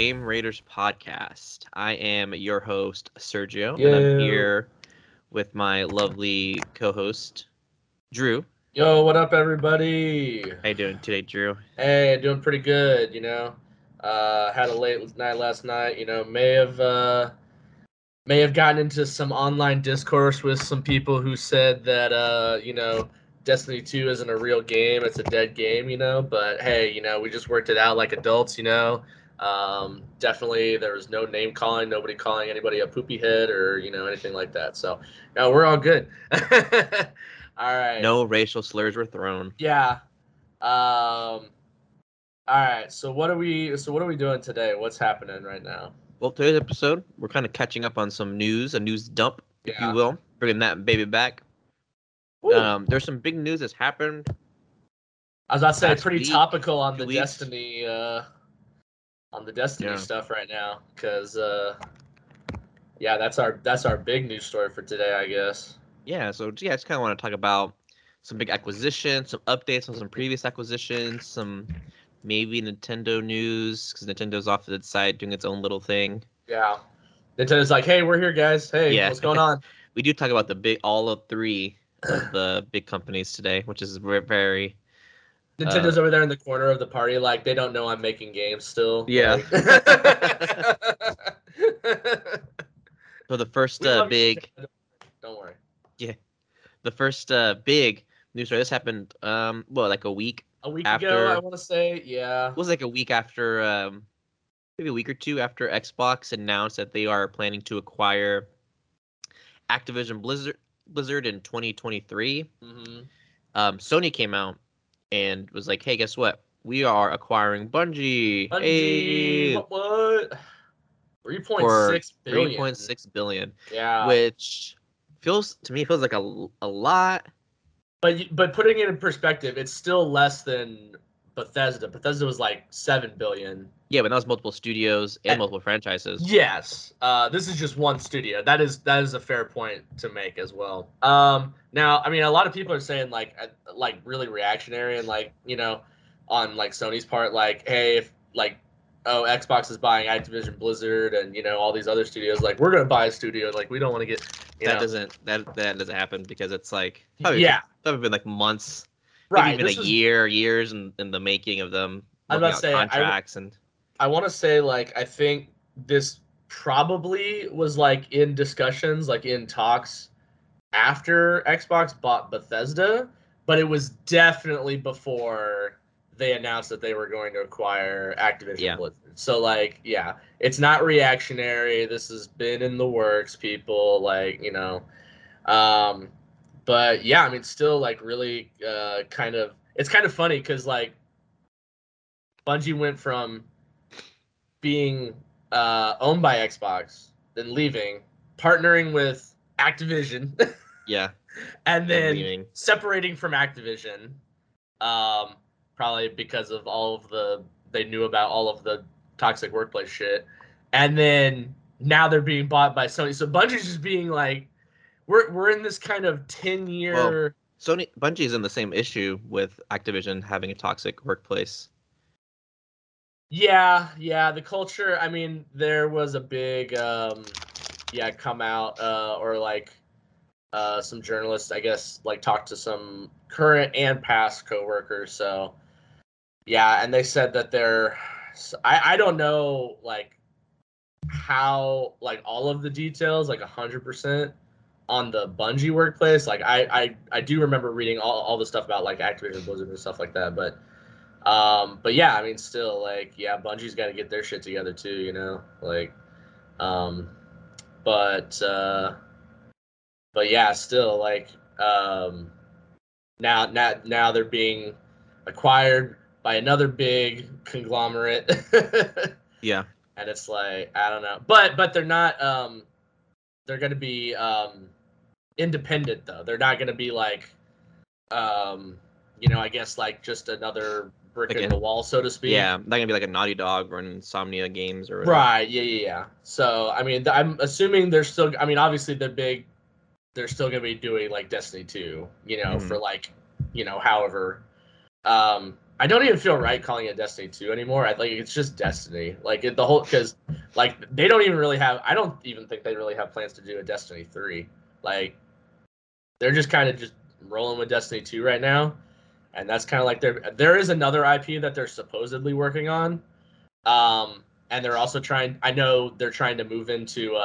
Game Raiders Podcast. I am your host, Sergio, and I'm here with my lovely co-host, Drew. Yo, what up, everybody? How you doing today, Drew? Hey, doing pretty good, you know. Had a late night last night, you know, may have gotten into some online discourse with some people who said that, you know, Destiny 2 isn't a real game, it's a dead game, you know, but hey, you know, we just worked it out like adults, you know. Definitely there was no name calling, nobody calling anybody a poopy head or, you know, anything like that. So, no, we're all good. All right. No racial slurs were thrown. Yeah. All right. So what are we doing today? What's happening right now? Well, today's episode, we're kind of catching up on some news, a news dump, if you will, bringing that baby back. Ooh. There's some big news that's happened. I was about to say, pretty topical on the Destiny, stuff right now, because that's our big news story for today, I guess. Yeah, so I just kind of want to talk about some big acquisitions, some updates on some previous acquisitions, some maybe Nintendo news, because Nintendo's off to the side doing its own little thing. Yeah, Nintendo's like, hey, we're here, guys. Hey, what's going on? We do talk about all three. Of the big companies today, which is very Nintendo's over there in the corner of the party, like they don't know I'm making games still. Yeah. So the first big Nintendo. Don't worry. Yeah. The first big news story. This happened like a week after, ago, I want to say. Yeah. It was like a week after maybe a week or two after Xbox announced that they are planning to acquire Activision Blizzard in 2023. Mm-hmm. Sony came out and was like, hey, guess what? We are acquiring Bungie. Hey. What? 3.6 billion. 3.6 billion. Yeah. Which feels like a lot. But putting it in perspective, it's still less than Bethesda. Bethesda was like 7 billion. Yeah, but that was multiple studios and multiple franchises. Yes. This is just one studio. That is a fair point to make as well. Now, I mean, a lot of people are saying like really reactionary and like, you know, on like Sony's part, like, hey, if like, oh, Xbox is buying Activision Blizzard and, you know, all these other studios, like, we're going to buy a studio. Like, we don't want to get, that doesn't happen because it's like, probably been like months. Right, maybe even years in the making of them. I was about to say contracts and. I want to say like I think this probably was like in discussions, like in talks after Xbox bought Bethesda, but it was definitely before they announced that they were going to acquire Activision Blizzard. So like, yeah, it's not reactionary. This has been in the works, people. Like, you know. But yeah, I mean, still like really it's kind of funny because like Bungie went from being owned by Xbox, then leaving, partnering with Activision, and then leaving. Separating from Activision, probably because of they knew about all of the toxic workplace shit, and then now they're being bought by Sony. So Bungie's just being like. We're in this kind of 10-year... Well, Bungie's in the same issue with Activision having a toxic workplace. Yeah, the culture... I mean, there was a big, come out, some journalists, I guess, like, talked to some current and past coworkers, so... Yeah, and they said that they're... I don't know, like, how, like, all of the details, like, 100%... on the Bungie workplace, like I do remember reading all the stuff about like Activision Blizzard and stuff like that, but yeah, I mean still like Bungie's got to get their shit together too, you know, like, but yeah, still like now they're being acquired by another big conglomerate, and it's like I don't know, but they're not they're going to be independent, though. They're not going to be like, I guess like just another brick in the wall, so to speak. Yeah, not going to be like a Naughty Dog or Insomnia Games or whatever. Right, yeah. So, I mean, I'm assuming they're still, I mean, obviously they're still going to be doing like Destiny 2, you know, for like, you know, however I don't even feel right calling it Destiny 2 anymore. Like it's just Destiny. Like it, the whole because like they don't even really have. I don't even think they really have plans to do a Destiny 3. Like they're just kind of just rolling with Destiny 2 right now, and that's kind of like there is another IP that they're supposedly working on, and they're also trying. I know they're trying to move into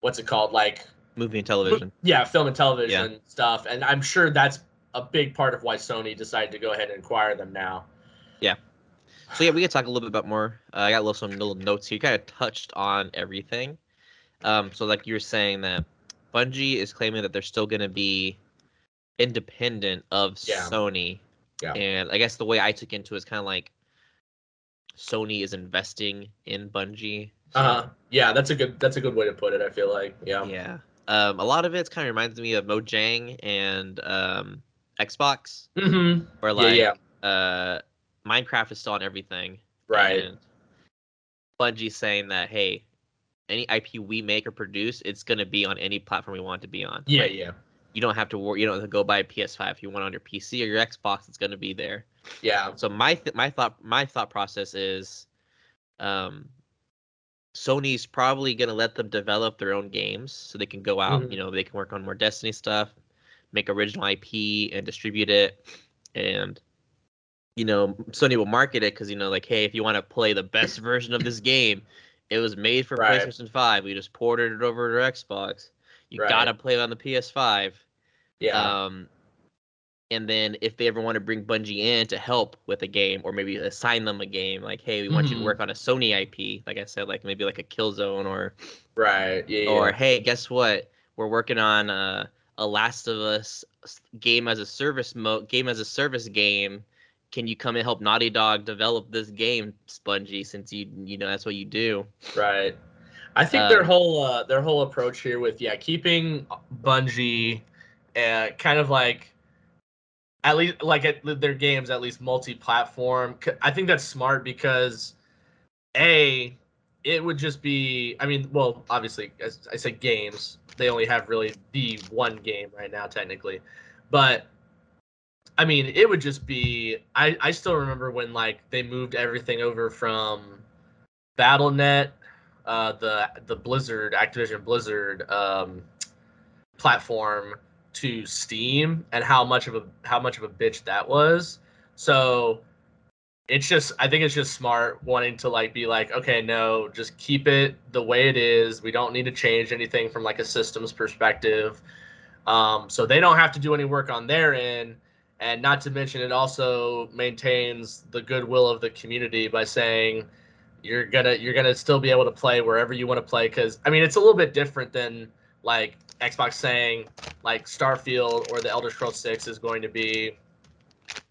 what's it called? Like movie and television. Yeah, film and television stuff, and I'm sure that's a big part of why Sony decided to go ahead and acquire them now. Yeah. So yeah, we could talk a little bit more. I got some little notes here. You kind of touched on everything. So like you were saying that Bungie is claiming that they're still going to be independent of Sony. Yeah. And I guess the way I took into it is kind of like Sony is investing in Bungie. Yeah, that's a good way to put it, I feel like. Yeah. Yeah. A lot of it kind of reminds me of Mojang and Xbox, or like Minecraft is still on everything, right? And Bungie's saying that hey, any IP we make or produce, it's gonna be on any platform we want it to be on. Yeah, like, you don't have to worry. You don't have to go buy a PS5 if you want it on your PC or your Xbox. It's gonna be there. Yeah. So my thought process is, Sony's probably gonna let them develop their own games so they can go out. You know, they can work on more Destiny stuff, make original IP and distribute it, and you know Sony will market it because you know like hey, if you want to play the best version of this game, it was made for PlayStation 5. We just ported it over to Xbox. You gotta play it on the PS5. Yeah. And then if they ever want to bring Bungie in to help with a game or maybe assign them a game, like hey, we want you to work on a Sony IP. Like I said, like maybe like a Killzone or or hey, guess what? We're working on a Last of Us game as a service game. Can you come and help Naughty Dog develop this game, Bungie? Since you know that's what you do. Right. I think their whole approach here with keeping Bungie, kind of like at least like their games at least multi-platform. I think that's smart because it would just be. I mean, well, obviously, as I said, games. They only have really the one game right now, technically. But, I mean, it would just be... I still remember when, like, they moved everything over from Battle.net, the Blizzard, Activision Blizzard platform to Steam, and how much of a bitch that was. So, it's just... I think it's just smart wanting to, like, be like, okay, no, just keep it the way it is. We don't need to change anything from, like, a systems perspective. So they don't have to do any work on their end. And not to mention, it also maintains the goodwill of the community by saying you're gonna still be able to play wherever you want to play. Because, I mean, it's a little bit different than, like, Xbox saying, like, Starfield or the Elder Scrolls 6 is going to be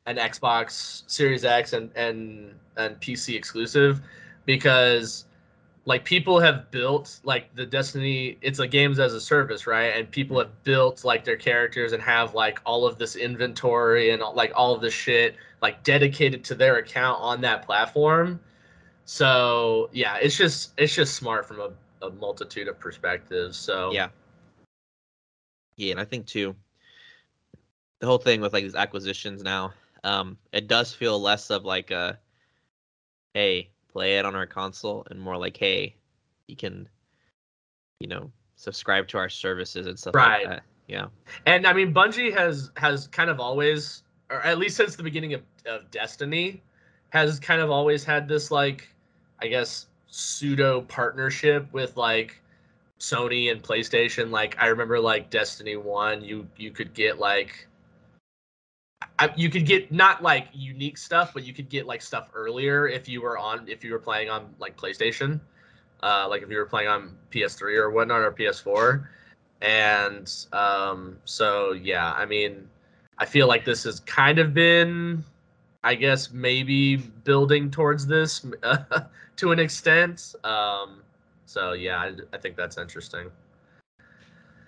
an Xbox Series X and PC exclusive, because like people have built like the Destiny, it's a games as a service, right? And people have built like their characters and have like all of this inventory and like all of this shit like dedicated to their account on that platform. So yeah, it's just smart from a multitude of perspectives. So yeah, and I think too the whole thing with like these acquisitions now, it does feel less of like a, hey, play it on our console, and more like, hey, you can, you know, subscribe to our services and stuff like that. Yeah. And I mean, Bungie has kind of always, or at least since the beginning of Destiny, has kind of always had this like, I guess, pseudo partnership with like Sony and PlayStation. Like I remember like Destiny 1, you could get like. You could get not like unique stuff, but you could get like stuff earlier if you were playing on like PlayStation, like if you were playing on PS3 or whatnot or PS4, and so yeah, I mean, I feel like this has kind of been, I guess maybe building towards this to an extent. So yeah, I think that's interesting.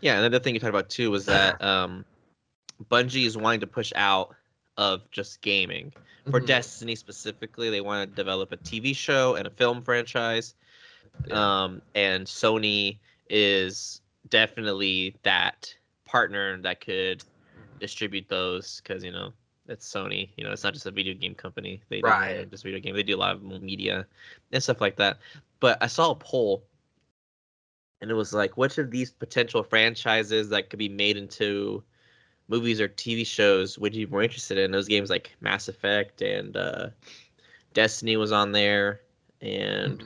Yeah, and another thing you talked about too was that. Bungie is wanting to push out of just gaming. For Destiny specifically, they want to develop a TV show and a film franchise. Yeah. And Sony is definitely that partner that could distribute those because, you know, it's Sony. You know, it's not just a video game company. They don't just video game. They do a lot of media and stuff like that. But I saw a poll, and it was like, which of these potential franchises that could be made into movies or TV shows would you be more interested in? Those games like Mass Effect and Destiny was on there, and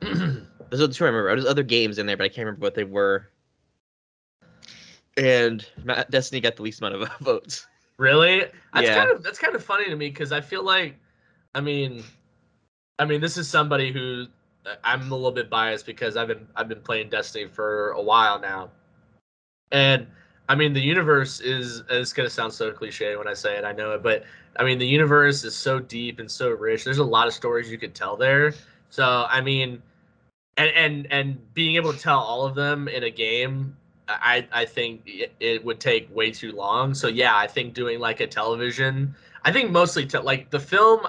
those are the two I remember. There's other games in there, but I can't remember what they were. And Destiny got the least amount of votes. Really? That's kind of funny to me, because I feel like, I mean, this is somebody who I'm a little bit biased because I've been playing Destiny for a while now, and I mean the universe is. It's gonna sound so cliche when I say it, I know it, but I mean the universe is so deep and so rich. There's a lot of stories you could tell there. So I mean, and being able to tell all of them in a game. I think it would take way too long. So yeah, I think doing like a television, I think mostly like the film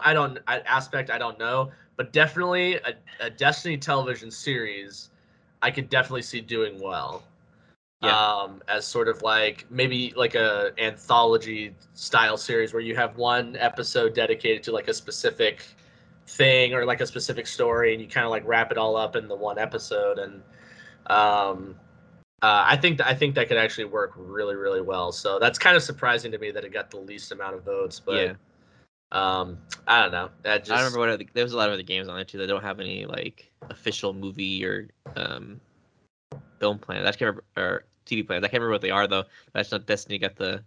aspect, I don't know, but definitely a Destiny television series, I could definitely see doing well. Yeah. As sort of like maybe like a anthology style series where you have one episode dedicated to like a specific thing or like a specific story, and you kind of like wrap it all up in the one episode. And I think that could actually work really, really well. So that's kind of surprising to me that it got the least amount of votes. But yeah. I don't know. I don't remember there was a lot of other games on there too that don't have any like official movie or film plans. I can't remember, or TV plans. I can't remember what they are though. That's not Destiny got the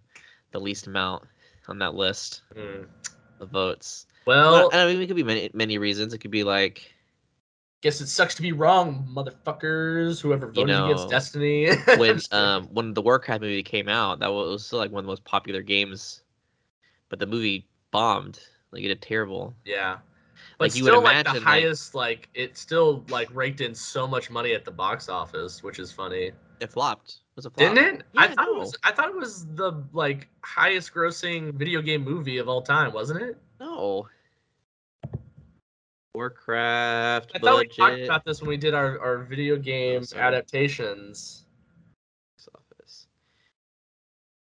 least amount on that list of votes. Well, I mean, it could be many reasons. It could be like. Guess it sucks to be wrong, motherfuckers. Whoever voted against Destiny. when the Warcraft movie came out, that was still like one of the most popular games, but the movie bombed. Like it did terrible. Yeah, but like, still you would imagine, like the highest. Like it still like raked in so much money at the box office, which is funny. It flopped. It was a flop. Didn't it? Yeah, I thought it was the like highest grossing video game movie of all time, wasn't it? No. Warcraft. I thought budget. We talked about this when we did our video game adaptations. Office.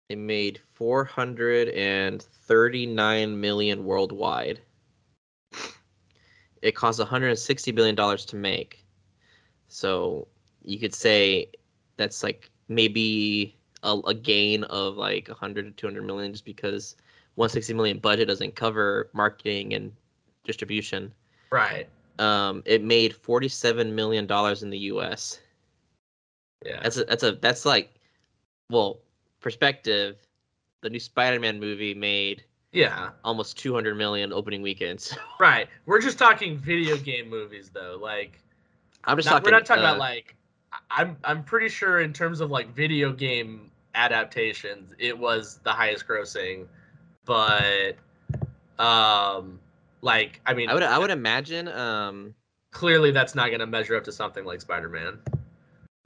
It made $439 million worldwide. It cost $160 billion to make. So you could say that's like maybe a gain of like $100 to $200 million, just because $160 million budget doesn't cover marketing and distribution. Right. It made $47 million in the U.S. Yeah. That's like, well, perspective. The new Spider-Man movie made almost $200 million opening weekends. Right. We're just talking video game movies though. Like, we're not talking about like. I'm pretty sure in terms of like video game adaptations, it was the highest grossing, but like, I mean, I would imagine. Clearly, that's not going to measure up to something like Spider-Man.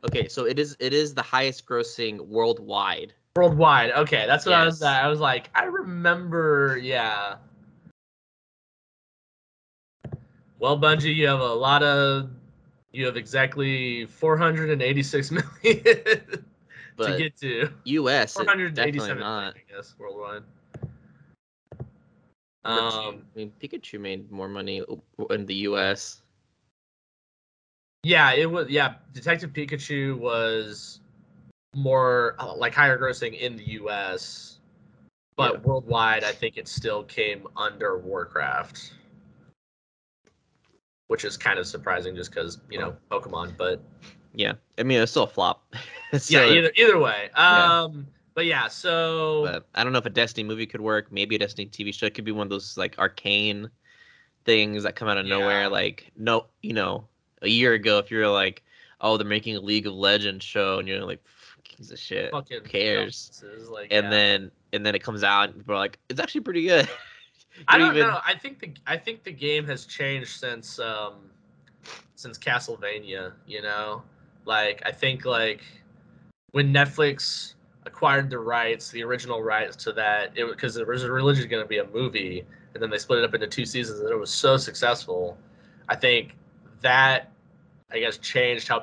Okay, so it is the highest grossing worldwide. Worldwide, okay, that's what yes. I was like, I remember, yeah. Well, Bungie, you have exactly 486 million to get to. U.S. 487 million, I guess, worldwide. I mean, Pikachu made more money in the U.S. Yeah, it was. Yeah, Detective Pikachu was more like higher grossing in the U.S., but worldwide, I think it still came under Warcraft, which is kind of surprising, just because you know Pokemon. But yeah, I mean, it's still a flop. So, yeah, either way. Yeah. But yeah, so... But I don't know if a Destiny movie could work. Maybe a Destiny TV show. It could be one of those, like, arcane things that come out of nowhere. Like, no, you know, a year ago, if you were like, oh, they're making a League of Legends show, and you're like, gives a shit. Who cares? Like, and then it comes out, and people are like, it's actually pretty good. I don't know. I think the game has changed since Castlevania, you know? Like, I think, like, when Netflix... acquired the original rights to that, because it was originally going to be a movie, and then they split it up into two seasons, and it was so successful. I think that changed how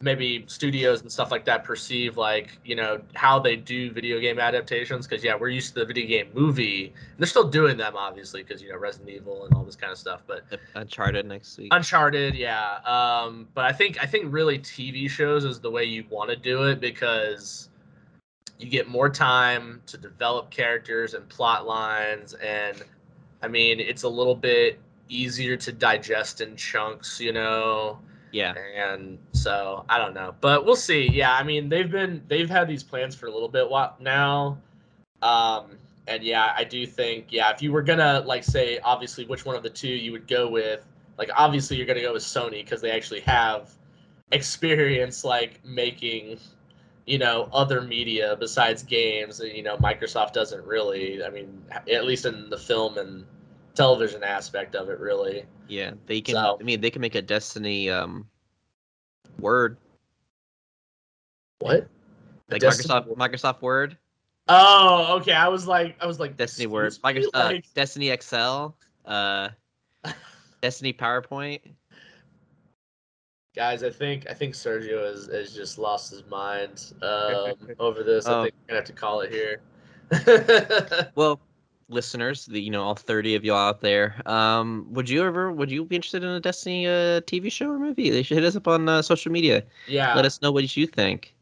maybe studios and stuff like that perceive, like, you know, how they do video game adaptations. Because, yeah, we're used to the video game movie. And they're still doing them, obviously, because, you know, Resident Evil and all this kind of stuff. But Uncharted next week. Uncharted, yeah. But I think really TV shows is the way you want to do it, because you get more time to develop characters and plot lines. And, I mean, it's a little bit easier to digest in chunks, you know. Yeah. And so I don't know, but we'll see. Yeah, I mean, they've had these plans for a little bit now. And yeah, I do think, yeah, if you were going to, like, say, obviously, which one of the two you would go with, like, obviously you're going to go with Sony, because they actually have experience, like, making, you know, other media besides games. You know, Microsoft doesn't really, I mean, at least in the film and television aspect of it, really. Yeah, they can. So, I mean, they can make a Destiny Word. What? Like Microsoft Word. Oh, okay. I was like Destiny Word, like Destiny Excel, Destiny PowerPoint. Guys, I think Sergio has just lost his mind over this. I think we're gonna have to call it here. Well, listeners, the, you know, all 30 of y'all out there, would you be interested in a Destiny TV show or movie? They should hit us up on social media. Yeah, let us know what you think.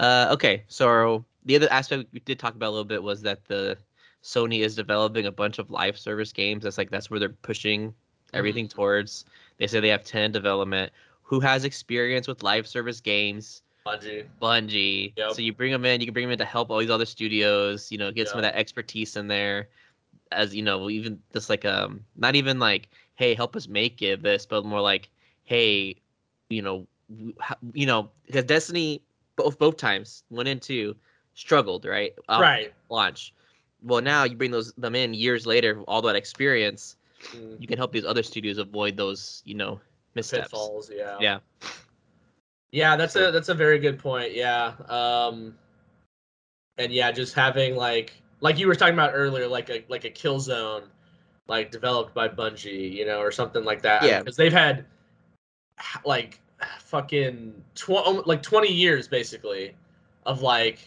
Okay, so the other aspect we did talk about a little bit was that the Sony is developing a bunch of live service games. That's where they're pushing everything towards. They say they have 10 development. Who has experience with live service games? Bungie. Yep. So you bring them in. You can bring them in to help all these other studios. You know, get some of that expertise in there. As you know, even just like not even like, hey, help us make it this, but more like, hey, you know, because Destiny both times 1 and 2 struggled, right? Right. Launch. Well, now you bring them in years later, all that experience. You can help these other studios avoid those, you know, missteps. Pitfalls. Yeah. Yeah. Yeah, that's a very good point. Yeah, and yeah, just having like you were talking about earlier, like a Killzone, like developed by Bungie, you know, or something like that. Yeah, because they've had like fucking 20 years basically of 20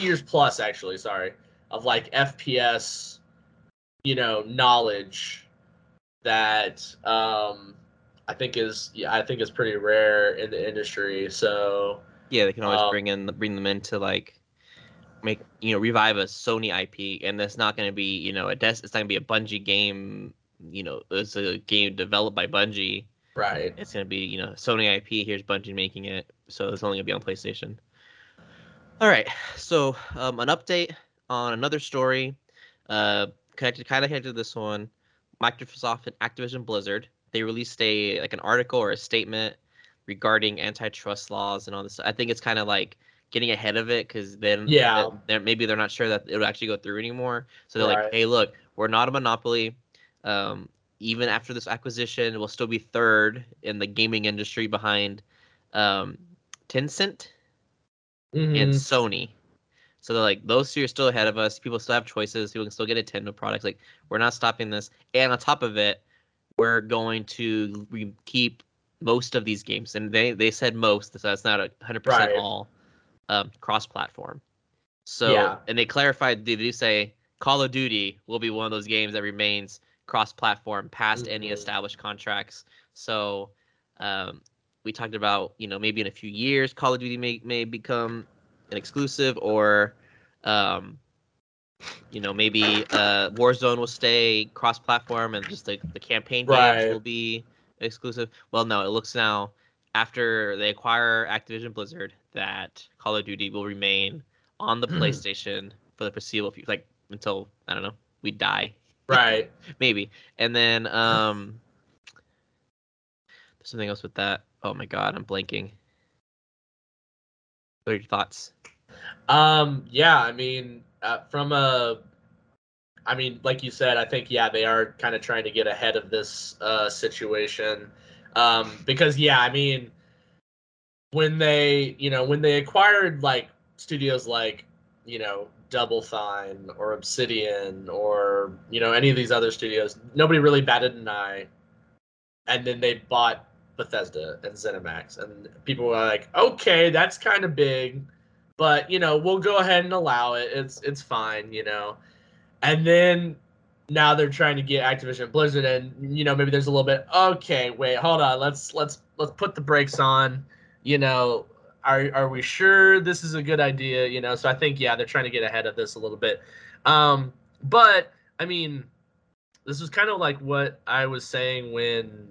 years plus actually. Sorry, of like FPS, you know, knowledge that I think is pretty rare in the industry. So yeah, they can always bring them in to like make, you know, revive a Sony IP, and that's not going to be, you know, it's not going to be a Bungie game. You know, it's a game developed by Bungie. Right. It's going to be, you know, Sony IP. Here's Bungie making it, so it's only going to be on PlayStation. All right. So an update on another story, connected to this one. Microsoft and Activision Blizzard. They released an article or a statement regarding antitrust laws and all this. I think it's kind of like getting ahead of it, because then maybe they're not sure that it'll actually go through anymore. So they're like, hey, look, we're not a monopoly. Even after this acquisition, we'll still be third in the gaming industry behind Tencent and Sony. So they're like, those two are still ahead of us. People still have choices. People can still get Nintendo products. Like, we're not stopping this. And on top of it, we're going to keep most of these games, and they said most, so it's not 100% all cross-platform. So, and they clarified, they do say Call of Duty will be one of those games that remains cross-platform past any established contracts. So, we talked about, you know, maybe in a few years, Call of Duty may become an exclusive, or you know, maybe Warzone will stay cross-platform, and just the campaign games will be exclusive. Well, no, it looks now, after they acquire Activision Blizzard, that Call of Duty will remain on the PlayStation for the foreseeable future, like until, I don't know, we die. Right. Maybe. And then there's something else with that. Oh my God, I'm blanking. What are your thoughts? Yeah, I mean, like you said, I think, yeah, they are kind of trying to get ahead of this situation, because, yeah, I mean, when they acquired like studios like, you know, Double Fine or Obsidian or, you know, any of these other studios, nobody really batted an eye, and then they bought Bethesda and ZeniMax, and people were like, okay, that's kind of big, but, you know, we'll go ahead and allow it. It's fine, you know. And then now they're trying to get Activision Blizzard, and, you know, maybe there's a little bit, okay, wait, hold on, let's put the brakes on, you know. Are we sure this is a good idea, you know? So I think, yeah, they're trying to get ahead of this a little bit. But, I mean, this was kind of like what I was saying when,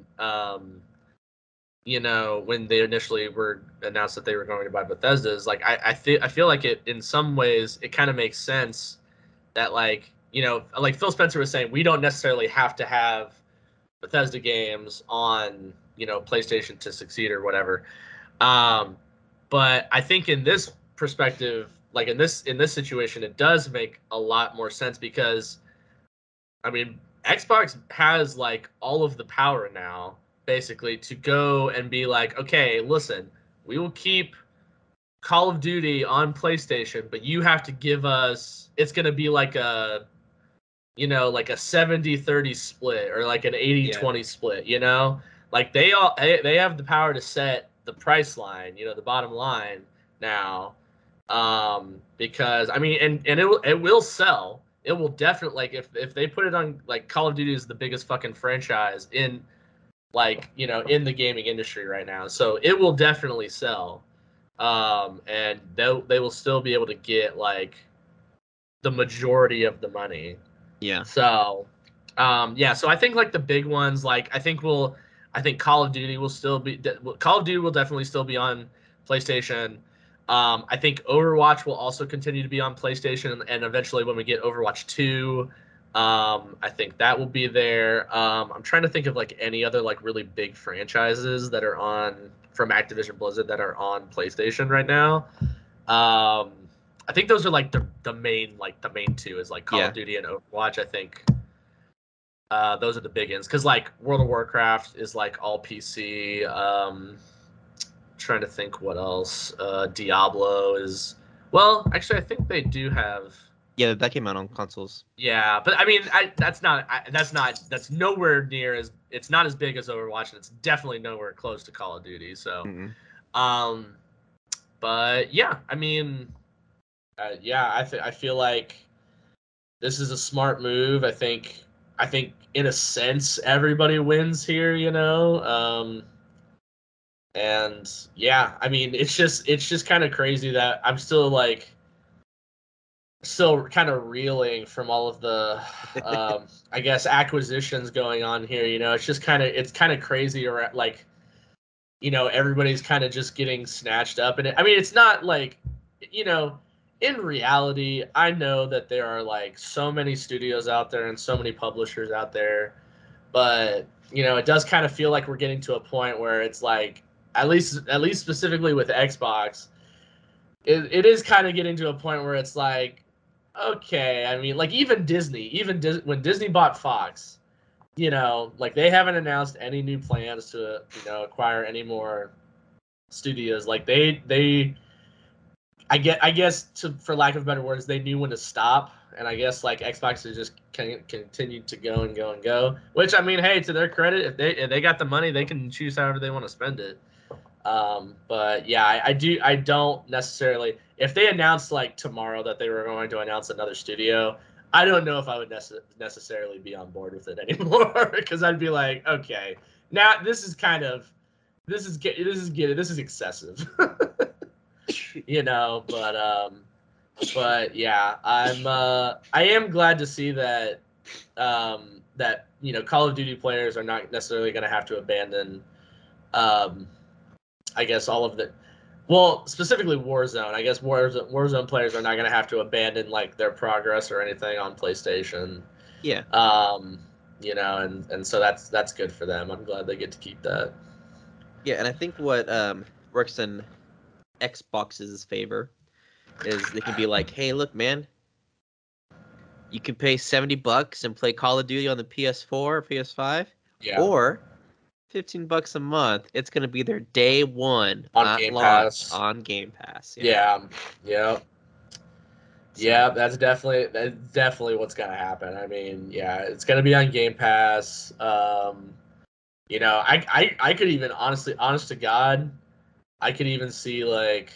you know, when they initially were announced that they were going to buy Bethesda. Is like, I feel like it, in some ways, it kind of makes sense that, like, you know, like Phil Spencer was saying, we don't necessarily have to have Bethesda games on, you know, PlayStation to succeed or whatever. But I think in this perspective, like in this situation, it does make a lot more sense because, I mean, Xbox has like all of the power now, basically, to go and be like, okay, listen, we will keep Call of Duty on PlayStation, but you have to give us, it's going to be like a, you know, like a 70-30 split or like an 80-20 split, you know, like they have the power to set the price line, you know, the bottom line now, because I mean, and it will sell. It will definitely, like, if they put it on, like, Call of Duty is the biggest fucking franchise in, like, you know, in the gaming industry right now, so it will definitely sell, and they will still be able to get like the majority of the money. Yeah. So, yeah. So I think like the big ones, like I think Call of Duty will still be on PlayStation. I think Overwatch will also continue to be on PlayStation, and eventually when we get Overwatch 2, I think that will be there. I'm trying to think of like any other like really big franchises that are on from Activision Blizzard that are on PlayStation right now. I think those are like the main two is like Call of Duty and Overwatch, I think. Those are the big ones, because like World of Warcraft is like all PC. Trying to think what else. Diablo is, well, actually I think they do have. Yeah, that came out on consoles. Yeah, but I mean, that's nowhere near as, it's not as big as Overwatch, and it's definitely nowhere close to Call of Duty. So, but yeah, I mean, yeah, I feel like this is a smart move. I think in a sense everybody wins here, you know. And yeah, I mean, it's just kind of crazy that I'm still kind of reeling from all of the I guess acquisitions going on here, you know. It's kind of crazy, or like, you know, everybody's kind of just getting snatched up. And I mean, it's not like, you know, in reality, I know that there are like so many studios out there and so many publishers out there, but, you know, it does kind of feel like we're getting to a point where it's like, at least specifically with Xbox, it is kind of getting to a point where it's like, okay, I mean, like even Disney, when Disney bought Fox, you know, like they haven't announced any new plans to, you know, acquire any more studios. Like they I guess, for lack of better words, they knew when to stop, and I guess like Xbox has just continued to go and go and go. Which, I mean, hey, to their credit, if they got the money, they can choose however they want to spend it. But yeah, I don't necessarily, if they announced like tomorrow that they were going to announce another studio, I don't know if I would necessarily be on board with it anymore, because I'd be like, okay, now this is excessive. You know, but yeah, I am glad to see that that, you know, Call of Duty players are not necessarily going to have to abandon, I guess all of the, well, specifically Warzone. I guess Warzone players are not going to have to abandon like their progress or anything on PlayStation. Yeah. You know, and so that's good for them. I'm glad they get to keep that. Yeah, and I think what works in Xbox's favor is they can be like, hey, look, man, you can pay $70 and play Call of Duty on the PS4 or PS5, or $15 a month. It's going to be their day one on Game Pass. On Game Pass. Yeah, that's definitely what's going to happen. I mean, yeah, it's going to be on Game Pass. You know, I could even honestly, honest to God, I could even see like,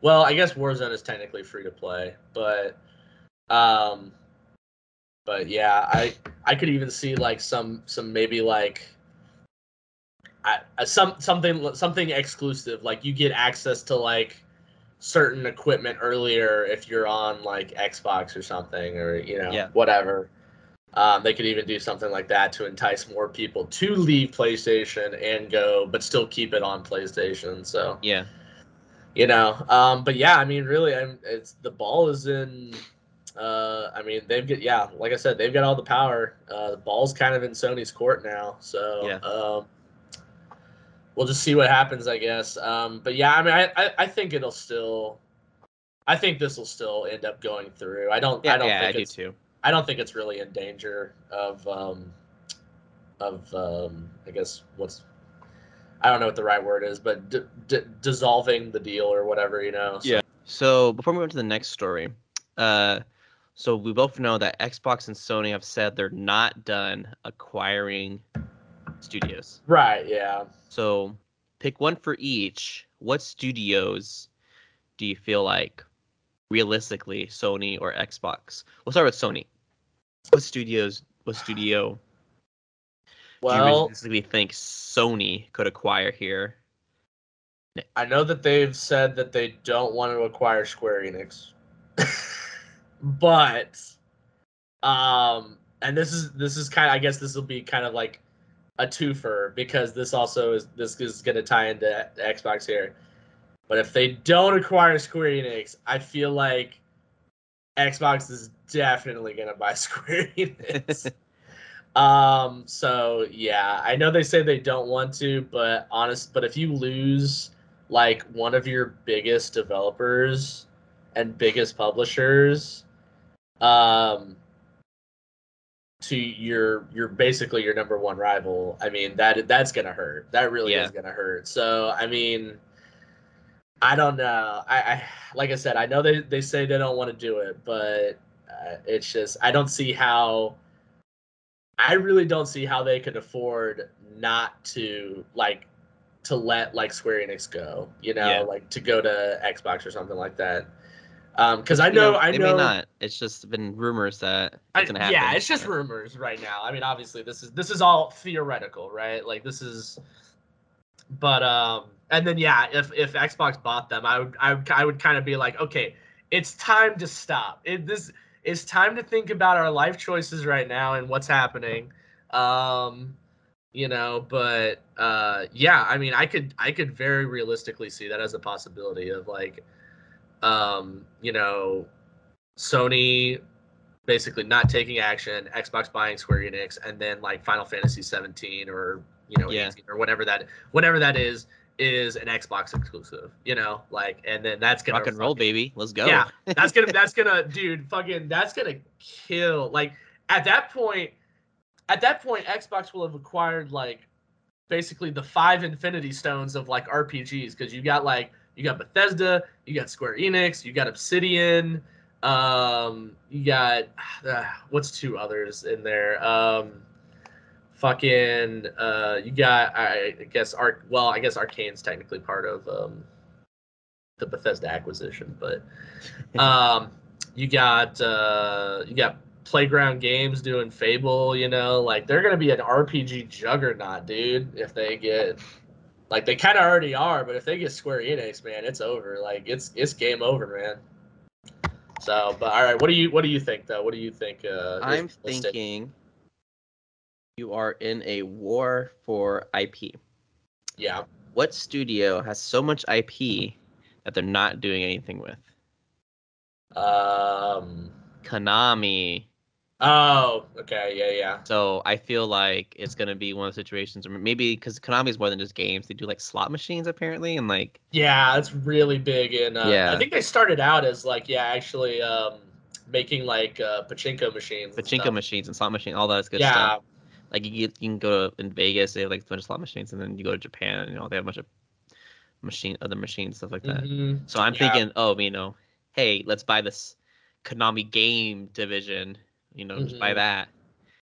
well, I guess Warzone is technically free to play, but yeah, I could even see like some maybe like something exclusive, like you get access to like certain equipment earlier if you're on like Xbox or something, or you know, yeah, whatever. They could even do something like that to entice more people to leave PlayStation and go, but still keep it on PlayStation. So yeah, you know, but yeah, I mean, really, it's the ball is in. I mean, they've got, yeah, like I said, they've got all the power. The ball's kind of in Sony's court now, so yeah. We'll just see what happens, I guess. But yeah, I mean, I think it'll still, I think this will still end up going through. I do too. I don't think it's really in danger of I guess what's, I don't know what the right word is, but dissolving the deal or whatever, you know. So. Yeah. So before we go to the next story, so we both know that Xbox and Sony have said they're not done acquiring studios. Right. Yeah. So pick one for each. What studios do you feel like, realistically, Sony or Xbox? We'll start with Sony. What studio do you realistically think Sony could acquire here? I know that they've said that they don't want to acquire Square Enix. But and this is kind of, I guess this will be kind of like a twofer, because this is going to tie into Xbox here. But if they don't acquire Square Enix, I feel like Xbox is definitely going to buy Square Enix. So yeah, I know they say they don't want to, but if you lose like one of your biggest developers and biggest publishers, to your basically your number one rival, I mean that's going to hurt. That really is going to hurt. So I mean, I don't know. I like I said, I know they say they don't want to do it, but it's just I really don't see how they could afford not to to let like Square Enix go, you know, like to go to Xbox or something like that. Because I know they may not. It's just been rumors that it's gonna happen. Yeah, it's just rumors right now. I mean, obviously this is all theoretical, right? Like this is, but and then yeah, if Xbox bought them, I would kind of be like, okay, it's time to stop. It's time to think about our life choices right now and what's happening. You know, but yeah, I mean, I could very realistically see that as a possibility of like, you know, Sony basically not taking action, Xbox buying Square Enix, and then like Final Fantasy 17 or, you know, 18 or whatever that is an Xbox exclusive, you know, like, and then that's gonna rock and roll, baby. Let's go. Yeah, that's gonna kill. Like at that point, Xbox will have acquired like basically the 5 Infinity Stones of like RPGs, because you got Bethesda, you got Square Enix, you got Obsidian, you got what's 2 others in there. You got, I guess Arcane's technically part of the Bethesda acquisition, but you got Playground Games doing Fable, you know, like they're gonna be an RPG juggernaut, dude. If they get, like they kind of already are, but if they get Square Enix, man, it's over. Like it's game over, man. So, but all right, what do you think though? What do you think? I'm thinking. You are in a war for IP. Yeah. What studio has so much IP that they're not doing anything with? Konami. Oh, okay. Yeah. So I feel like it's going to be one of the situations, maybe because Konami is more than just games. They do like slot machines apparently. And like. Yeah, it's really big. And I think they started out as like, making like pachinko machines. And slot machines, all that good stuff. Yeah. Like you can go in Vegas, they have like a bunch of slot machines, and then you go to Japan, and you know they have a bunch of other machines, stuff like that. Mm-hmm. So I'm thinking, hey, let's buy this Konami game division, just buy that,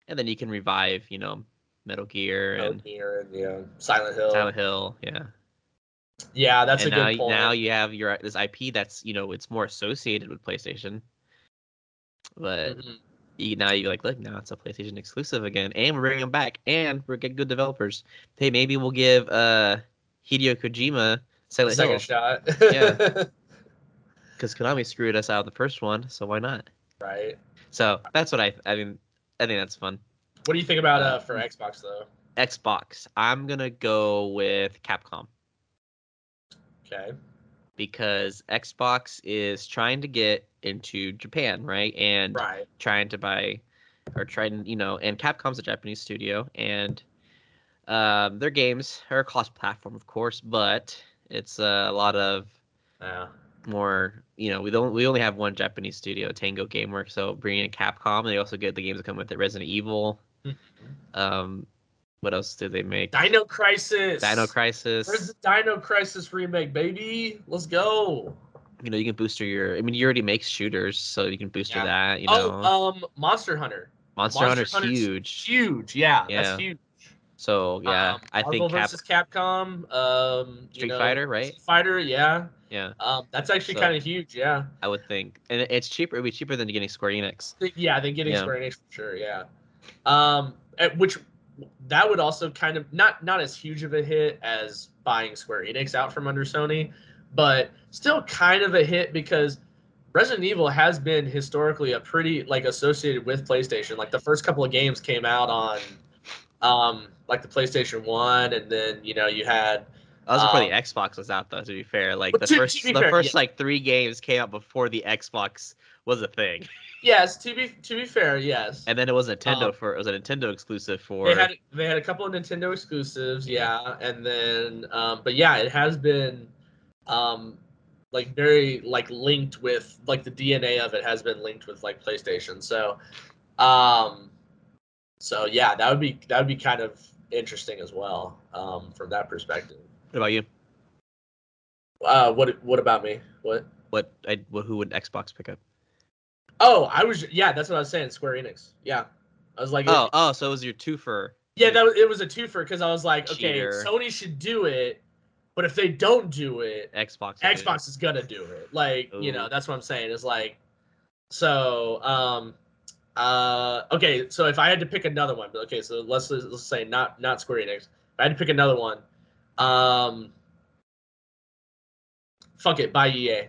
and then you can revive, Metal Gear, Silent Hill, yeah. Yeah, that's and a good point. Now you have this IP that's, it's more associated with PlayStation. But now you're like, look, now it's a PlayStation exclusive again, and we're bringing them back, and we're getting good developers. Hey, maybe we'll give Hideo Kojima Silent Hill. Second shot. Yeah. Because Konami screwed us out of the first one, so why not? Right. So that's what I think that's fun. What do you think about for Xbox, though? Xbox. I'm going to go with Capcom. Okay. Because Xbox is trying to get into Japan, right? And trying to buy, or trying, and Capcom's a Japanese studio, and their games are cross-platform, of course, but it's a lot of more, we only have one Japanese studio, Tango Gameworks, so bringing in Capcom, and they also get the games that come with it, Resident Evil. What else did they make? Dino Crisis. Where's the Dino Crisis remake, baby? Let's go. You can booster your... you already make shooters, so you can booster that, Monster Hunter. Monster Hunter's huge. Huge, yeah. That's huge. So, I think... versus Capcom. Street Fighter, right? Street Fighter, yeah. That's actually kind of huge, yeah. I would think. And it's cheaper. It would be cheaper than getting Square Enix. Yeah, than getting Square Enix, for sure, yeah. That would also kind of not as huge of a hit as buying Square Enix out from under Sony, but still kind of a hit because Resident Evil has been historically a pretty associated with PlayStation. The first couple of games came out on the PlayStation 1, and then you had. That was before the Xbox was out, though. To be fair, the first three games came out before the Xbox was a thing. Yes, to be fair, yes. And then it was Nintendo it was a Nintendo exclusive for. They had a couple of Nintendo exclusives, and then it has been, very linked with the DNA of it has been linked with PlayStation. So, that would be kind of interesting as well, from that perspective. What about you? What about me? Who would Xbox pick up? Oh, that's what I was saying. Square Enix. Yeah, I was like, so it was your twofer. Yeah, it was a twofer because I was like, cheater. Okay, Sony should do it, but if they don't do it, Xbox is gonna do it. Ooh. That's what I'm saying. It's So if I had to pick another one, so let's say not Square Enix. If I had to pick another one, fuck it, buy EA.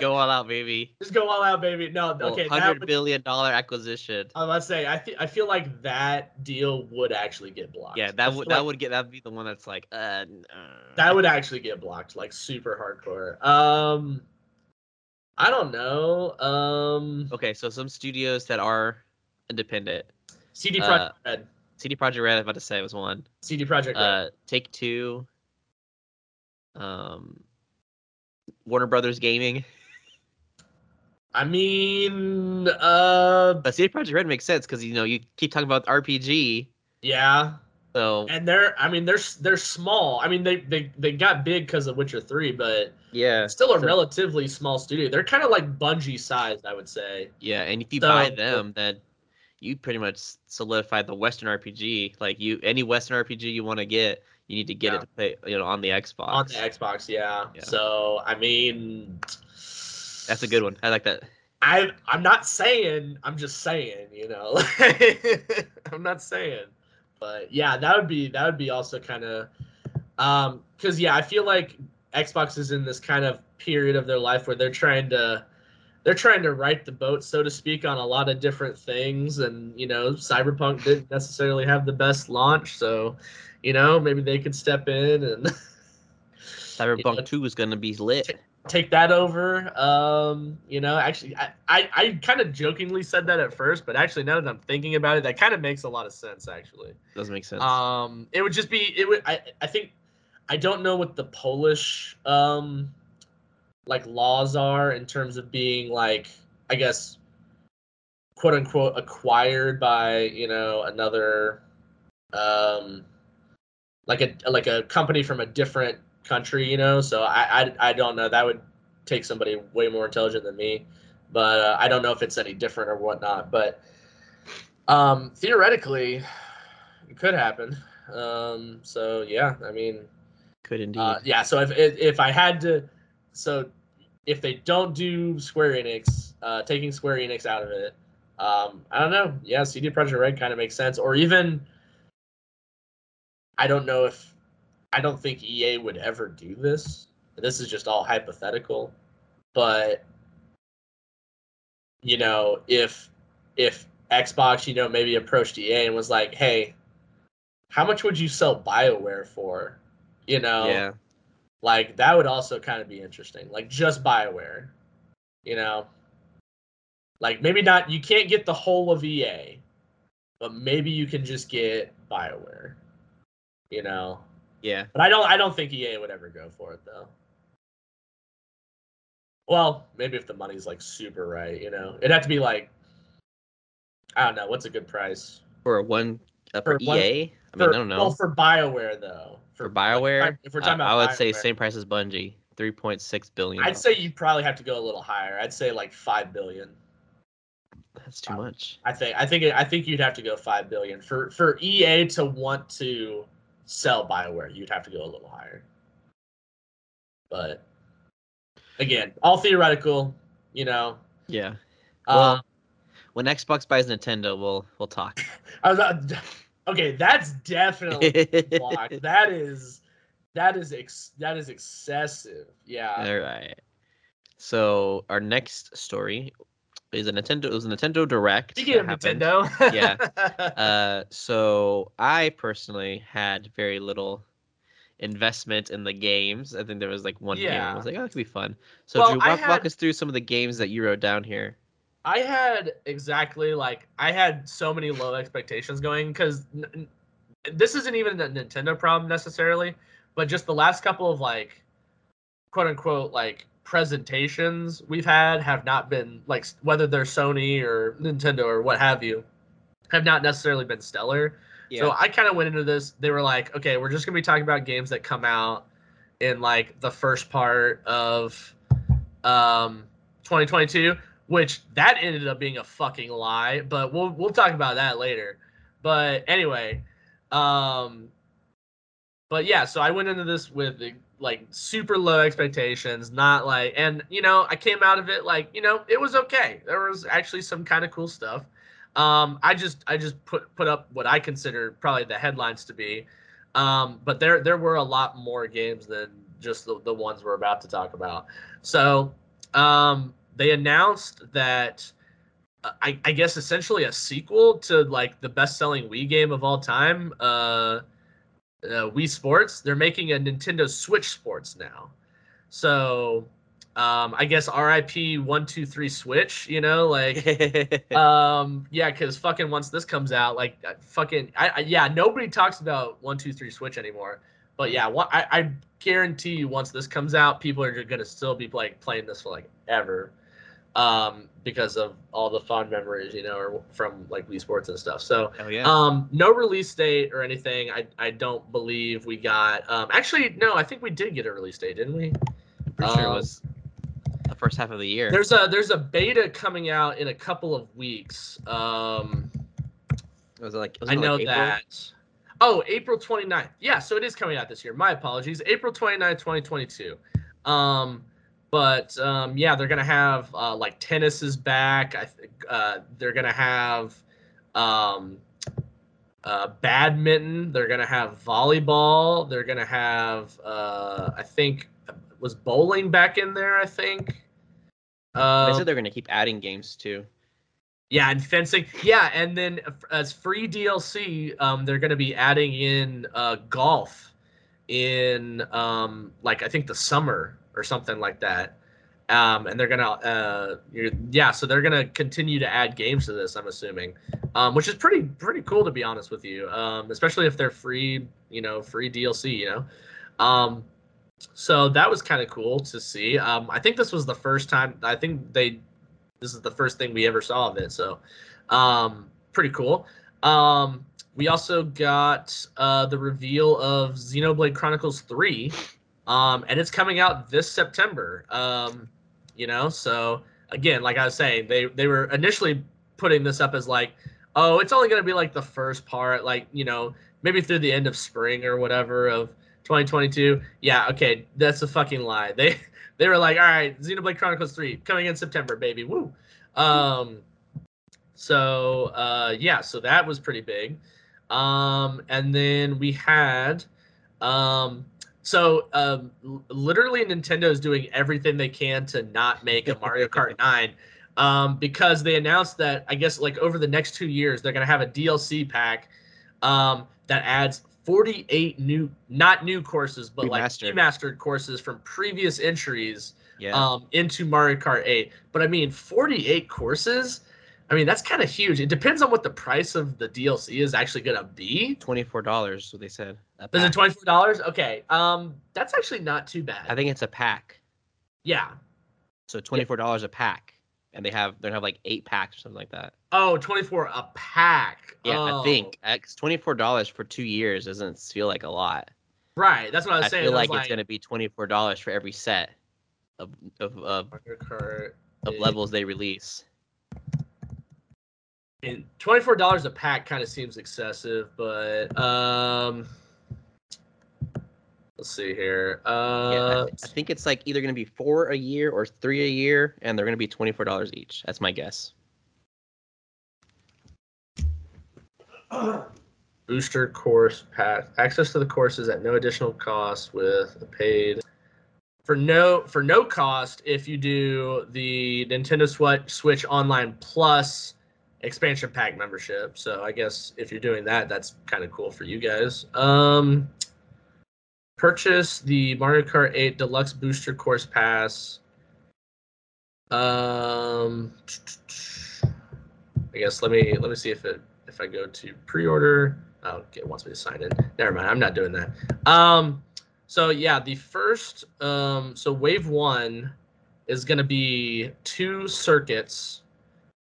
Go all out, baby. Just go all out, baby. No, okay. $100 billion acquisition. I was saying, I feel like that deal would actually get blocked. Yeah, that'd be the one that's that would actually get blocked, super hardcore. I don't know. Okay, so some studios that are independent. CD Projekt Red. CD Projekt Red. I was about to say was one. CD Projekt Red. Take-Two. Warner Brothers Gaming. But CD Projekt Red makes sense because you keep talking about RPG. Yeah. So and they're small. They got big because of Witcher 3, but yeah, still a relatively small studio. They're kind of Bungie sized, I would say. Yeah, and if you buy them, then you pretty much solidify the Western RPG. Any Western RPG you want to get. You need to get it to play, on the Xbox. On the Xbox, yeah. So, that's a good one. I like that. I'm not saying. I'm just saying, I'm not saying. But, yeah, that would be also kind of – because, I feel like Xbox is in this kind of period of their life where they're trying to right the boat, so to speak, on a lot of different things. And, Cyberpunk didn't necessarily have the best launch, so – maybe they could step in and Cyberpunk 2 is going to be lit. Take that over. Actually, I kind of jokingly said that at first, but actually now that I'm thinking about it, that kind of makes a lot of sense, actually. Does make sense. It would just be, I think, I don't know what the Polish, laws are in terms of being, I guess, quote unquote, acquired by, another, a company from a different country, So I don't know. That would take somebody way more intelligent than me, but I don't know if it's any different or whatnot. But Theoretically, it could happen. So yeah, I mean, could indeed. Yeah. So if I had to, so if they don't do Square Enix, taking Square Enix out of it, I don't know. Yeah, CD Projekt Red kind of makes sense. Or even, I don't know if, I don't think EA would ever do this. This is just all hypothetical, but you know, if Xbox, you know, maybe approached EA and was like, hey, how much would you sell BioWare for? You know, yeah. Like that would also kind of be interesting. Like just BioWare, you know, like maybe not, you can't get the whole of EA, but maybe you can just get BioWare, you know? Yeah. But I don't think EA would ever go for it though. Well, maybe if the money's like super right, you know, it'd have to be like, I don't know, what's a good price for EA? I don't know. Well, for BioWare though, for BioWare, like, if we're talking about, I would say same price as Bungie, $3.6 billion. I'd say you probably have to go a little higher. I'd say like $5 billion. That's too much. I think you'd have to go $5 billion for EA to want to sell BioWare. You'd have to go a little higher. But again, all theoretical, you know. Yeah. Well, when Xbox buys Nintendo, we'll talk. Okay, that's definitely blocked. That is excessive. Yeah. All right. So our next story is a Nintendo Direct. Speaking of Nintendo. Yeah. So I personally had very little investment in the games. I think there was like one game. I was like, oh, it could be fun. So Drew, walk us through some of the games that you wrote down here. I had so many low expectations going because this isn't even a Nintendo problem necessarily, but just the last couple of like, quote unquote, like presentations we've had have not been like, whether they're Sony or Nintendo or what have you, have not necessarily been stellar. Yeah. So I kind of went into this. They were like, okay, we're just going to be talking about games that come out in like the first part of 2022. Which that ended up being a fucking lie, but we'll talk about that later. But anyway, but yeah, so I went into this with like super low expectations, not like, and you know, I came out of it like, you know, it was okay. There was actually some kind of cool stuff. I just put up what I consider probably the headlines to be, but there were a lot more games than just the ones we're about to talk about. So. They announced that, I guess, essentially a sequel to, like, the best-selling Wii game of all time, Wii Sports. They're making a Nintendo Switch Sports now. So, I guess RIP 123 Switch, you know? Like, yeah, because fucking once this comes out, like, fucking... yeah, nobody talks about 123 Switch anymore. But, yeah, I guarantee you once this comes out, people are going to still be, like, playing this for, like, ever. Because of all the fond memories, you know, or from like Wii Sports and stuff. So, yeah. No release date or anything. I don't believe we got. Actually, no, I think we did get a release date, didn't we? I'm pretty sure it was the first half of the year. There's a beta coming out in a couple of weeks. Was it April? Oh, April 29th. Yeah, so it is coming out this year. My apologies. April 29th, 2022. But, yeah, they're going to have, like, tennis is back. I think they're going to have badminton. They're going to have volleyball. They're going to have, I think, was bowling back in there, I think. They said they're going to keep adding games, too. Yeah, and fencing. Yeah, and then as free DLC, they're going to be adding in golf in, like, I think the summer or something like that, and they're gonna, so they're gonna continue to add games to this. I'm assuming, which is pretty cool to be honest with you, especially if they're free, you know, free DLC, you know. So that was kind of cool to see. I think this was the first time. I think this is the first thing we ever saw of it. So, pretty cool. We also got the reveal of Xenoblade Chronicles 3. And it's coming out this September, you know, so again, like I was saying, they were initially putting this up as like, oh, it's only going to be like the first part, like, you know, maybe through the end of spring or whatever of 2022. Yeah, okay, that's a fucking lie. They were like, all right, Xenoblade Chronicles 3 coming in September, baby. Woo. Yeah, so that was pretty big. And then we had, literally Nintendo is doing everything they can to not make a Mario Kart 9, because they announced that, I guess, like over the next 2 years, they're going to have a DLC pack, that adds 48 new, not new courses, but remastered courses from previous entries, into Mario Kart 8. But I mean, 48 courses, I mean, that's kind of huge. It depends on what the price of the DLC is actually going to be. $24, so they said. Is it $24? Okay. That's actually not too bad. I think it's a pack. Yeah. So $24 a pack, and they have like 8 packs or something like that. Oh, $24 a pack. Yeah, I think $24 for 2 years doesn't feel like a lot. Right. That's what I was saying. I feel like it's going to be $24 for every set of levels they release. And $24 a pack kind of seems excessive, but let's see here. I think it's like either going to be 4 a year or 3 a year, and they're going to be $24 each. That's my guess. Booster course pack. Access to the courses at no additional cost with a paid... For no cost if you do the Nintendo Switch Online Plus expansion pack membership. So I guess if you're doing that, that's kind of cool for you guys. Purchase the Mario Kart 8 Deluxe Booster Course Pass. I guess let me see if I go to pre-order. Oh, it wants me to sign in. Never mind, I'm not doing that. So yeah, the first wave 1 is going to be 2 circuits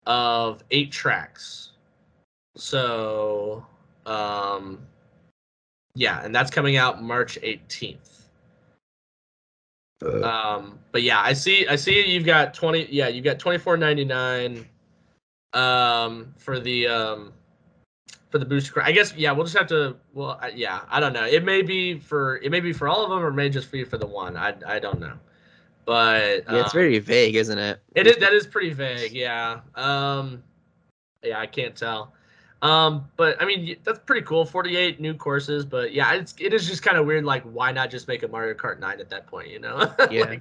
of 8 tracks. So and that's coming out March 18th. But yeah, I see you've got $24.99 for the booster card. I guess we'll just have to I don't know. It may be for all of them, or may just be for the one. I don't know. But it's very vague, isn't it? It is. That is pretty vague. Yeah. I can't tell. But I mean, that's pretty cool. 48 new courses. But yeah, it is just kind of weird. Like, why not just make a Mario Kart 9 at that point? You know? Yeah.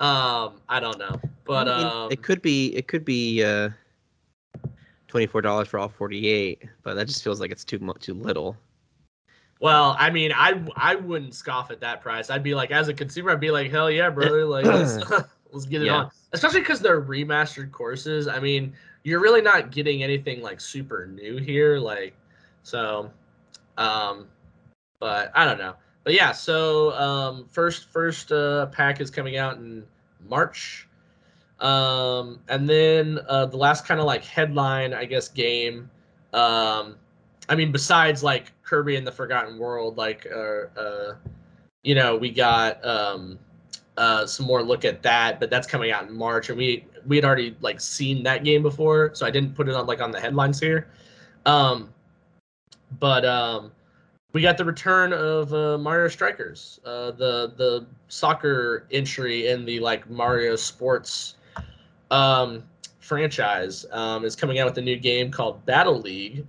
I don't know. But I mean, it could be $24 for all 48. But that just feels like it's too little. Well, I mean, I wouldn't scoff at that price. I'd be like, as a consumer, I'd be like, hell yeah, brother. Like, let's get it on. Especially because they're remastered courses. I mean, you're really not getting anything like super new here. Like, so, but I don't know. But yeah, so first pack is coming out in March, and then the last kind of like headline, I guess, game. I mean, besides like Kirby and the Forgotten World, like, we got some more look at that, but that's coming out in March, and we had already like seen that game before, so I didn't put it on like on the headlines here. We got the return of Mario Strikers, the soccer entry in the like Mario Sports franchise, is coming out with a new game called Battle League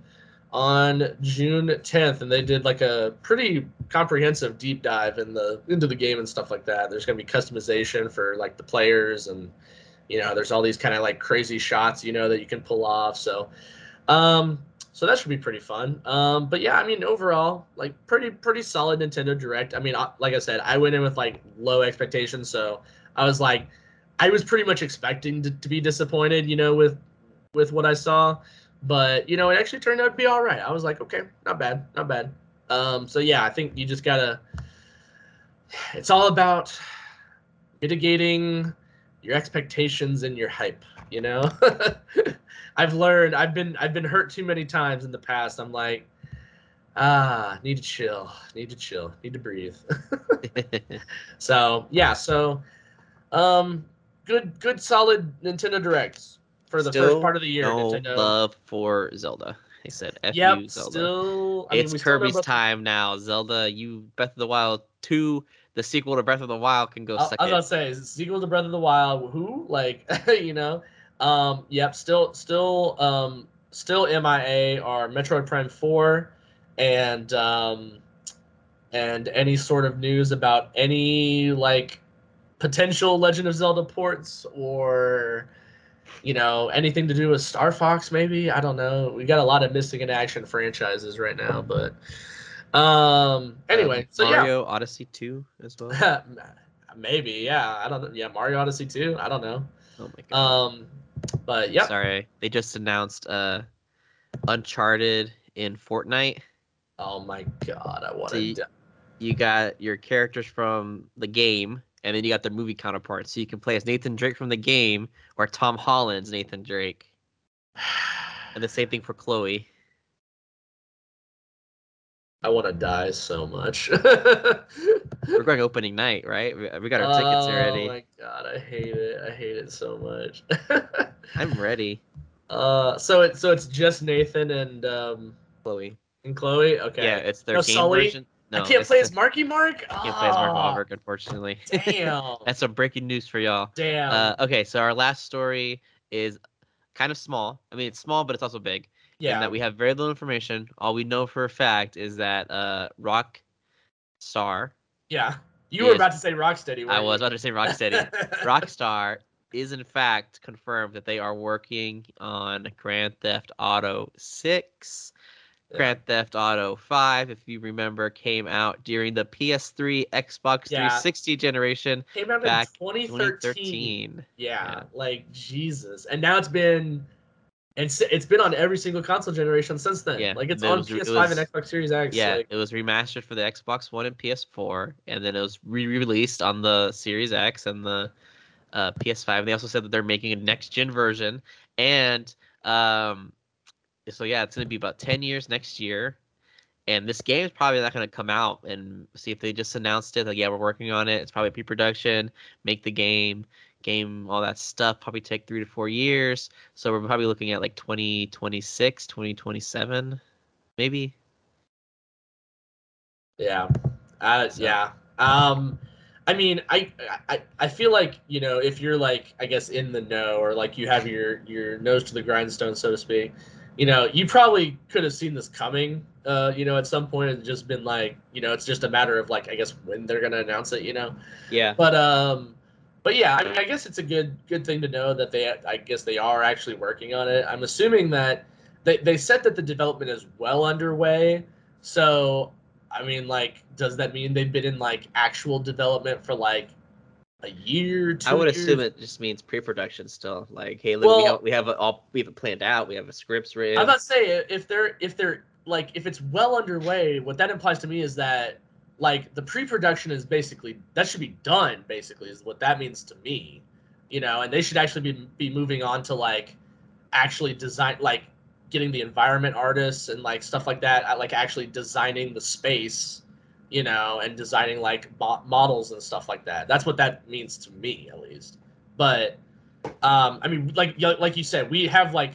on June 10th, and they did like a pretty comprehensive deep dive into the game and stuff like that. There's going to be customization for like the players, and you know, there's all these kind of like crazy shots, you know, that you can pull off. So, so that should be pretty fun. But yeah, I mean, overall, like pretty solid Nintendo Direct. I mean, like I said, I went in with like low expectations, so I was like, I was pretty much expecting to be disappointed, you know, with what I saw. But, you know, it actually turned out to be all right. I was like, okay, not bad. So, yeah, I think you just got to – it's all about mitigating your expectations and your hype, you know. I've been hurt too many times in the past. I'm like, need to chill, need to breathe. So, yeah, so good solid Nintendo Directs. for the first part of the year. No Nintendo. Love for Zelda. They said F yep, you, Zelda. Still, I mean, it's Kirby's time now. Zelda, you Breath of the Wild 2, the sequel to Breath of the Wild can go suck it. I was going to say, sequel to Breath of the Wild, who? Like, you know? Yep, still MIA are Metroid Prime 4 and any sort of news about any, like, potential Legend of Zelda ports or... You know, anything to do with Star Fox, maybe? I don't know. We got a lot of missing in action franchises right now, but anyway. So Mario Odyssey 2 as well? Maybe, yeah. I don't know. Yeah, Mario Odyssey 2. I don't know. Oh my god. But yeah. Sorry, they just announced Uncharted in Fortnite. Oh my god, I want to. So you got your characters from the game. And then you got the movie counterpart, so you can play as Nathan Drake from the game or Tom Holland's Nathan Drake. And the same thing for Chloe. I want to die so much. We're going opening night, right? We got our tickets already. Oh my god, I hate it. I hate it so much. I'm ready. So it's just Nathan and Chloe. And Chloe, okay. Yeah, it's their game Sully? Version. No, I can't play as Marky Mark? I can't play as Mark Wahlberg, unfortunately. Damn. That's some breaking news for y'all. Damn. Okay, so our last story is kind of small. I mean, it's small, but it's also big. Yeah. In that we have very little information. All we know for a fact is that Rockstar. Yeah. You were about to say Rocksteady. I was about to say Rocksteady. Rockstar is, in fact, confirmed that they are working on Grand Theft Auto 6. Grand Theft Auto 5, if you remember, came out during the PS3, Xbox 360 generation. Came out back in 2013. Yeah, like Jesus. And now it's been on every single console generation since then. Yeah, like it was on PS5 and Xbox Series X. Yeah, like, it was remastered for the Xbox One and PS4, and then it was re-released on the Series X and the PS5. And they also said that they're making a next-gen version, and so yeah, it's going to be about 10 years next year, and this game is probably not going to come out. And see if they just announced it, like, yeah, we're working on it. It's probably pre-production, make the game, all that stuff, probably take 3 to 4 years. So we're probably looking at like 2026, 2027, maybe. Yeah. Yeah. I mean, I feel like, you know, if you're like, I guess, in the know, or like you have your nose to the grindstone, so to speak, you know, you probably could have seen this coming, you know, at some point, and just been like, you know, it's just a matter of, like, I guess when they're going to announce it, you know? Yeah. But yeah, I mean, I guess it's a good thing to know that they are actually working on it. I'm assuming that they said that the development is well underway. So, I mean, like, does that mean they've been in, like, actual development for, like, a year, 2 years? I would assume it just means pre-production still. Like, hey, look, we have it planned out. We have a scripts written. I'm not saying if they're like, if it's well underway, what that implies to me is that, like, the pre-production is basically, that should be done, basically, is what that means to me, you know. And they should actually be moving on to, like, actually design, like, getting the environment artists and, like, stuff like that, like, actually designing the space, you know, and designing, like, models and stuff like that. That's what that means to me, at least. But, I mean, like you said, we have, like,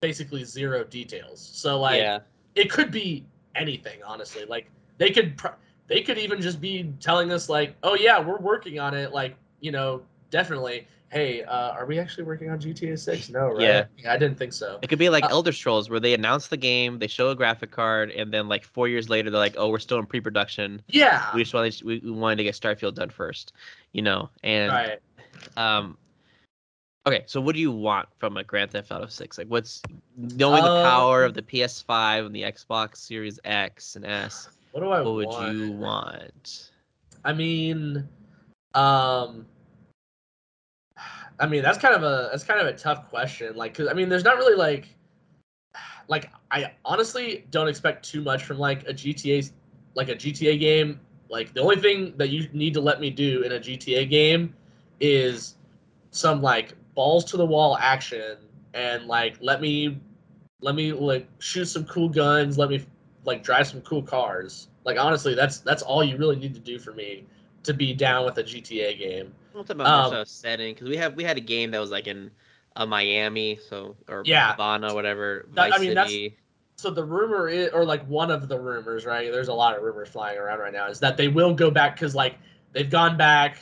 basically zero details. So, like, it could be anything, honestly. Like, they could even just be telling us, like, oh, yeah, we're working on it, like, you know, definitely. Hey, are we actually working on GTA 6? No, right? Yeah, I didn't think so. It could be like Elder Scrolls, where they announce the game, they show a graphic card, and then, like, 4 years later, they're like, oh, we're still in pre-production. Yeah. We just wanted to get Starfield done first, you know? And, right. Okay, so what do you want from a Grand Theft Auto 6? Like, what's, knowing the power of the PS5 and the Xbox Series X and S, what would you want? I mean, that's kind of a tough question. Like, 'cause I mean, there's not really like I honestly don't expect too much from like a GTA game. Like, the only thing that you need to let me do in a GTA game is some, like, balls to the wall action, and, like, let me like shoot some cool guns, let me, like, drive some cool cars. Like, honestly, that's all you really need to do for me to be down with a GTA game. We'll talk about more setting, because we had a game that was like in Miami, so Havana, whatever. Vice City. So the rumor is, or like one of the rumors, right? There's a lot of rumors flying around right now, is that they will go back because like they've gone back,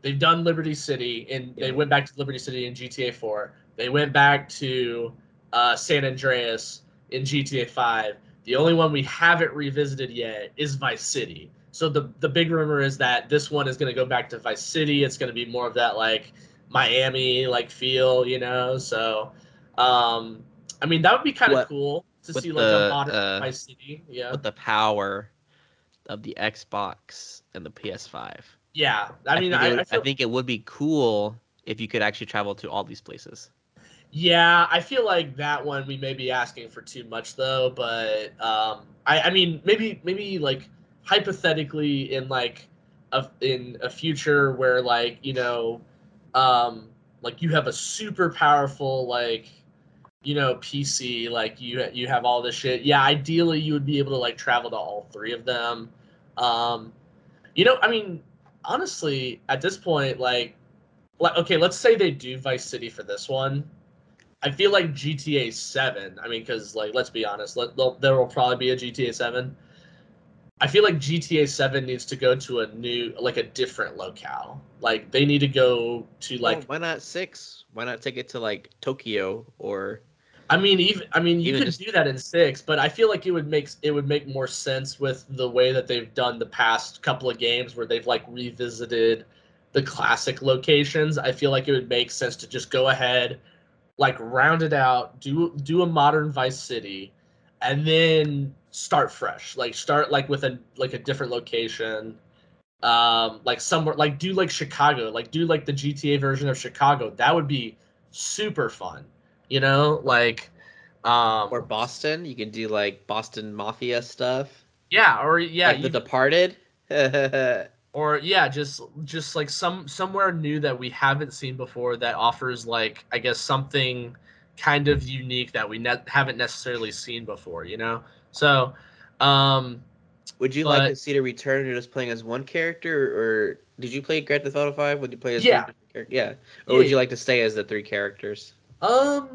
they've done Liberty City, and they went back to Liberty City in GTA 4. They went back to San Andreas in GTA 5. The only one we haven't revisited yet is Vice City. So the big rumor is that this one is going to go back to Vice City. It's going to be more of that like Miami like feel, you know. So, I mean, that would be kind of cool to see like a modern Vice City. Yeah, with the power of the Xbox and the PS5. Yeah, I think it would be cool if you could actually travel to all these places. Yeah, I feel like that one we may be asking for too much though. But I mean, maybe like hypothetically in like in a future where like, you know, like you have a super powerful like, you know, PC, like you have all this shit. Yeah, ideally you would be able to like travel to all three of them. You know, I mean, honestly, at this point, like okay, let's say they do Vice City for this one. I feel like GTA 7. I mean, because like, let's be honest, there will probably be a GTA 7. I feel like GTA 7 needs to go to a new, like a different locale. Like they need to go to like. Oh, why not 6? Why not take it to like Tokyo or? I mean, you could do that in 6, but I feel like it would make more sense with the way that they've done the past couple of games where they've like revisited the classic locations. I feel like it would make sense to just go ahead, like round it out, do a modern Vice City, and then start fresh, like start like with a different location, like somewhere, like do like Chicago, like do like the GTA version of Chicago. That would be super fun, you know, like or Boston. You can do like Boston Mafia stuff. Yeah, or yeah, like The Departed. Or yeah, just like somewhere new that we haven't seen before that offers like, I guess, something kind of unique that we haven't necessarily seen before, you know. So, would you like to see the return to just playing as one character, or did you play Grand Theft Auto 5? Would you play as one character? Yeah. Or would you like to stay as the three characters? I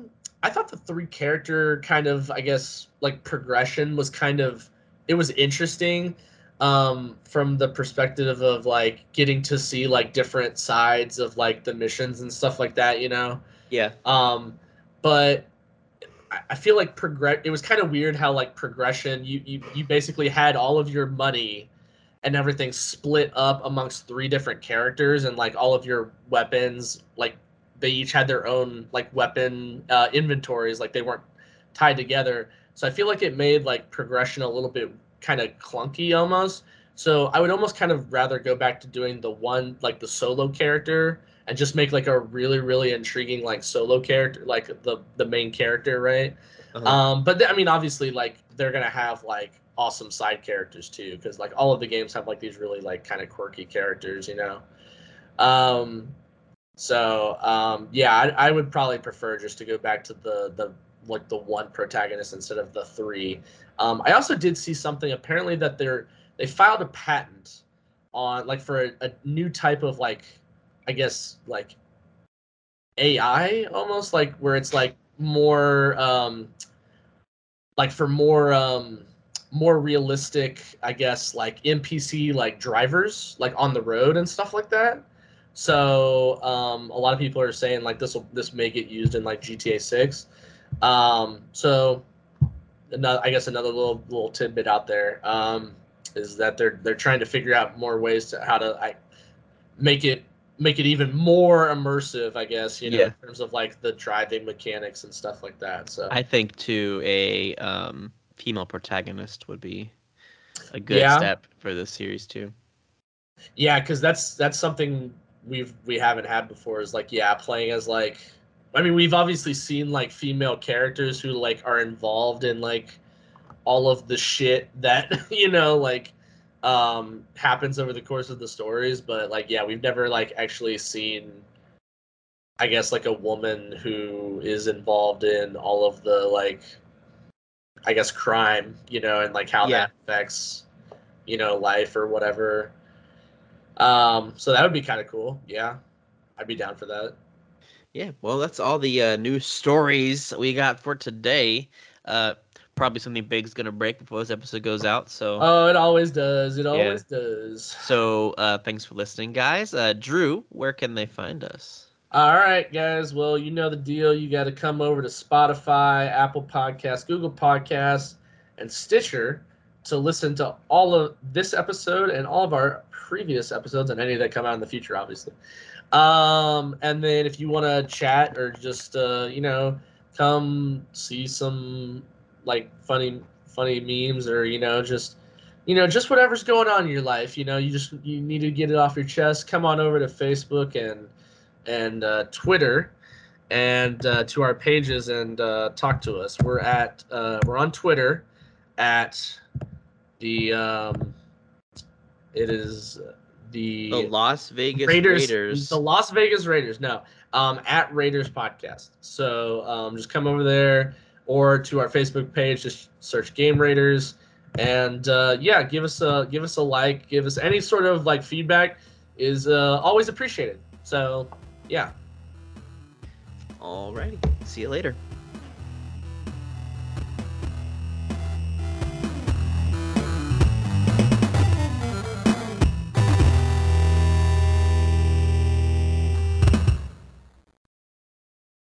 thought the three character kind of, I guess, like progression was kind of, it was interesting, from the perspective of like getting to see like different sides of like the missions and stuff like that, you know? Yeah. But I feel like it was kind of weird how like progression, you basically had all of your money and everything split up amongst three different characters, and like all of your weapons, like they each had their own like weapon inventories, like they weren't tied together. So I feel like it made like progression a little bit kind of clunky almost. So I would almost kind of rather go back to doing the one, like the solo character, and just make like a really, really intriguing like solo character, like the main character, right? Uh-huh. But I mean, obviously, like they're gonna have like awesome side characters too, because like all of the games have like these really like kind of quirky characters, you know. Yeah, I would probably prefer just to go back to the like the one protagonist instead of the three. I also did see something apparently that they filed a patent on like for a new type of like, I guess, like AI almost, like where it's like more like for more realistic, I guess, like NPC like drivers like on the road and stuff like that. So a lot of people are saying like this may get used in like GTA 6. So another, I guess, another little tidbit out there is that they're trying to figure out more ways to how to make it even more immersive, I guess, you know, in terms of like the driving mechanics and stuff like that. So I think too, a female protagonist would be a good step for this series too. Yeah, because that's something we haven't had before, is like playing as like, I mean, we've obviously seen like female characters who like are involved in like all of the shit that, you know, like happens over the course of the stories, but like we've never like actually seen, I guess, like a woman who is involved in all of the like, I guess, crime, you know, and like how that affects, you know, life or whatever. So that would be kind of cool. Yeah, I'd be down for that. Yeah, well, that's all the news stories we got for today. Probably something big's gonna break before this episode goes out. So it always does. It always does. So thanks for listening, guys. Drew, where can they find us? All right, guys. Well, you know the deal. You got to come over to Spotify, Apple Podcasts, Google Podcasts, and Stitcher to listen to all of this episode and all of our previous episodes and any that come out in the future, obviously. And then if you want to chat or just, come see some like funny memes or, just whatever's going on in your life, you need to get it off your chest. Come on over to Facebook and Twitter and to our pages and talk to us. We're on Twitter at the Las Vegas Raiders. The Las Vegas Raiders. No, at Raiders Podcast. So just come over there or to our Facebook page. Just search Game Raiders, and give us a like. Give us any sort of like feedback is always appreciated. So yeah. All righty. See you later.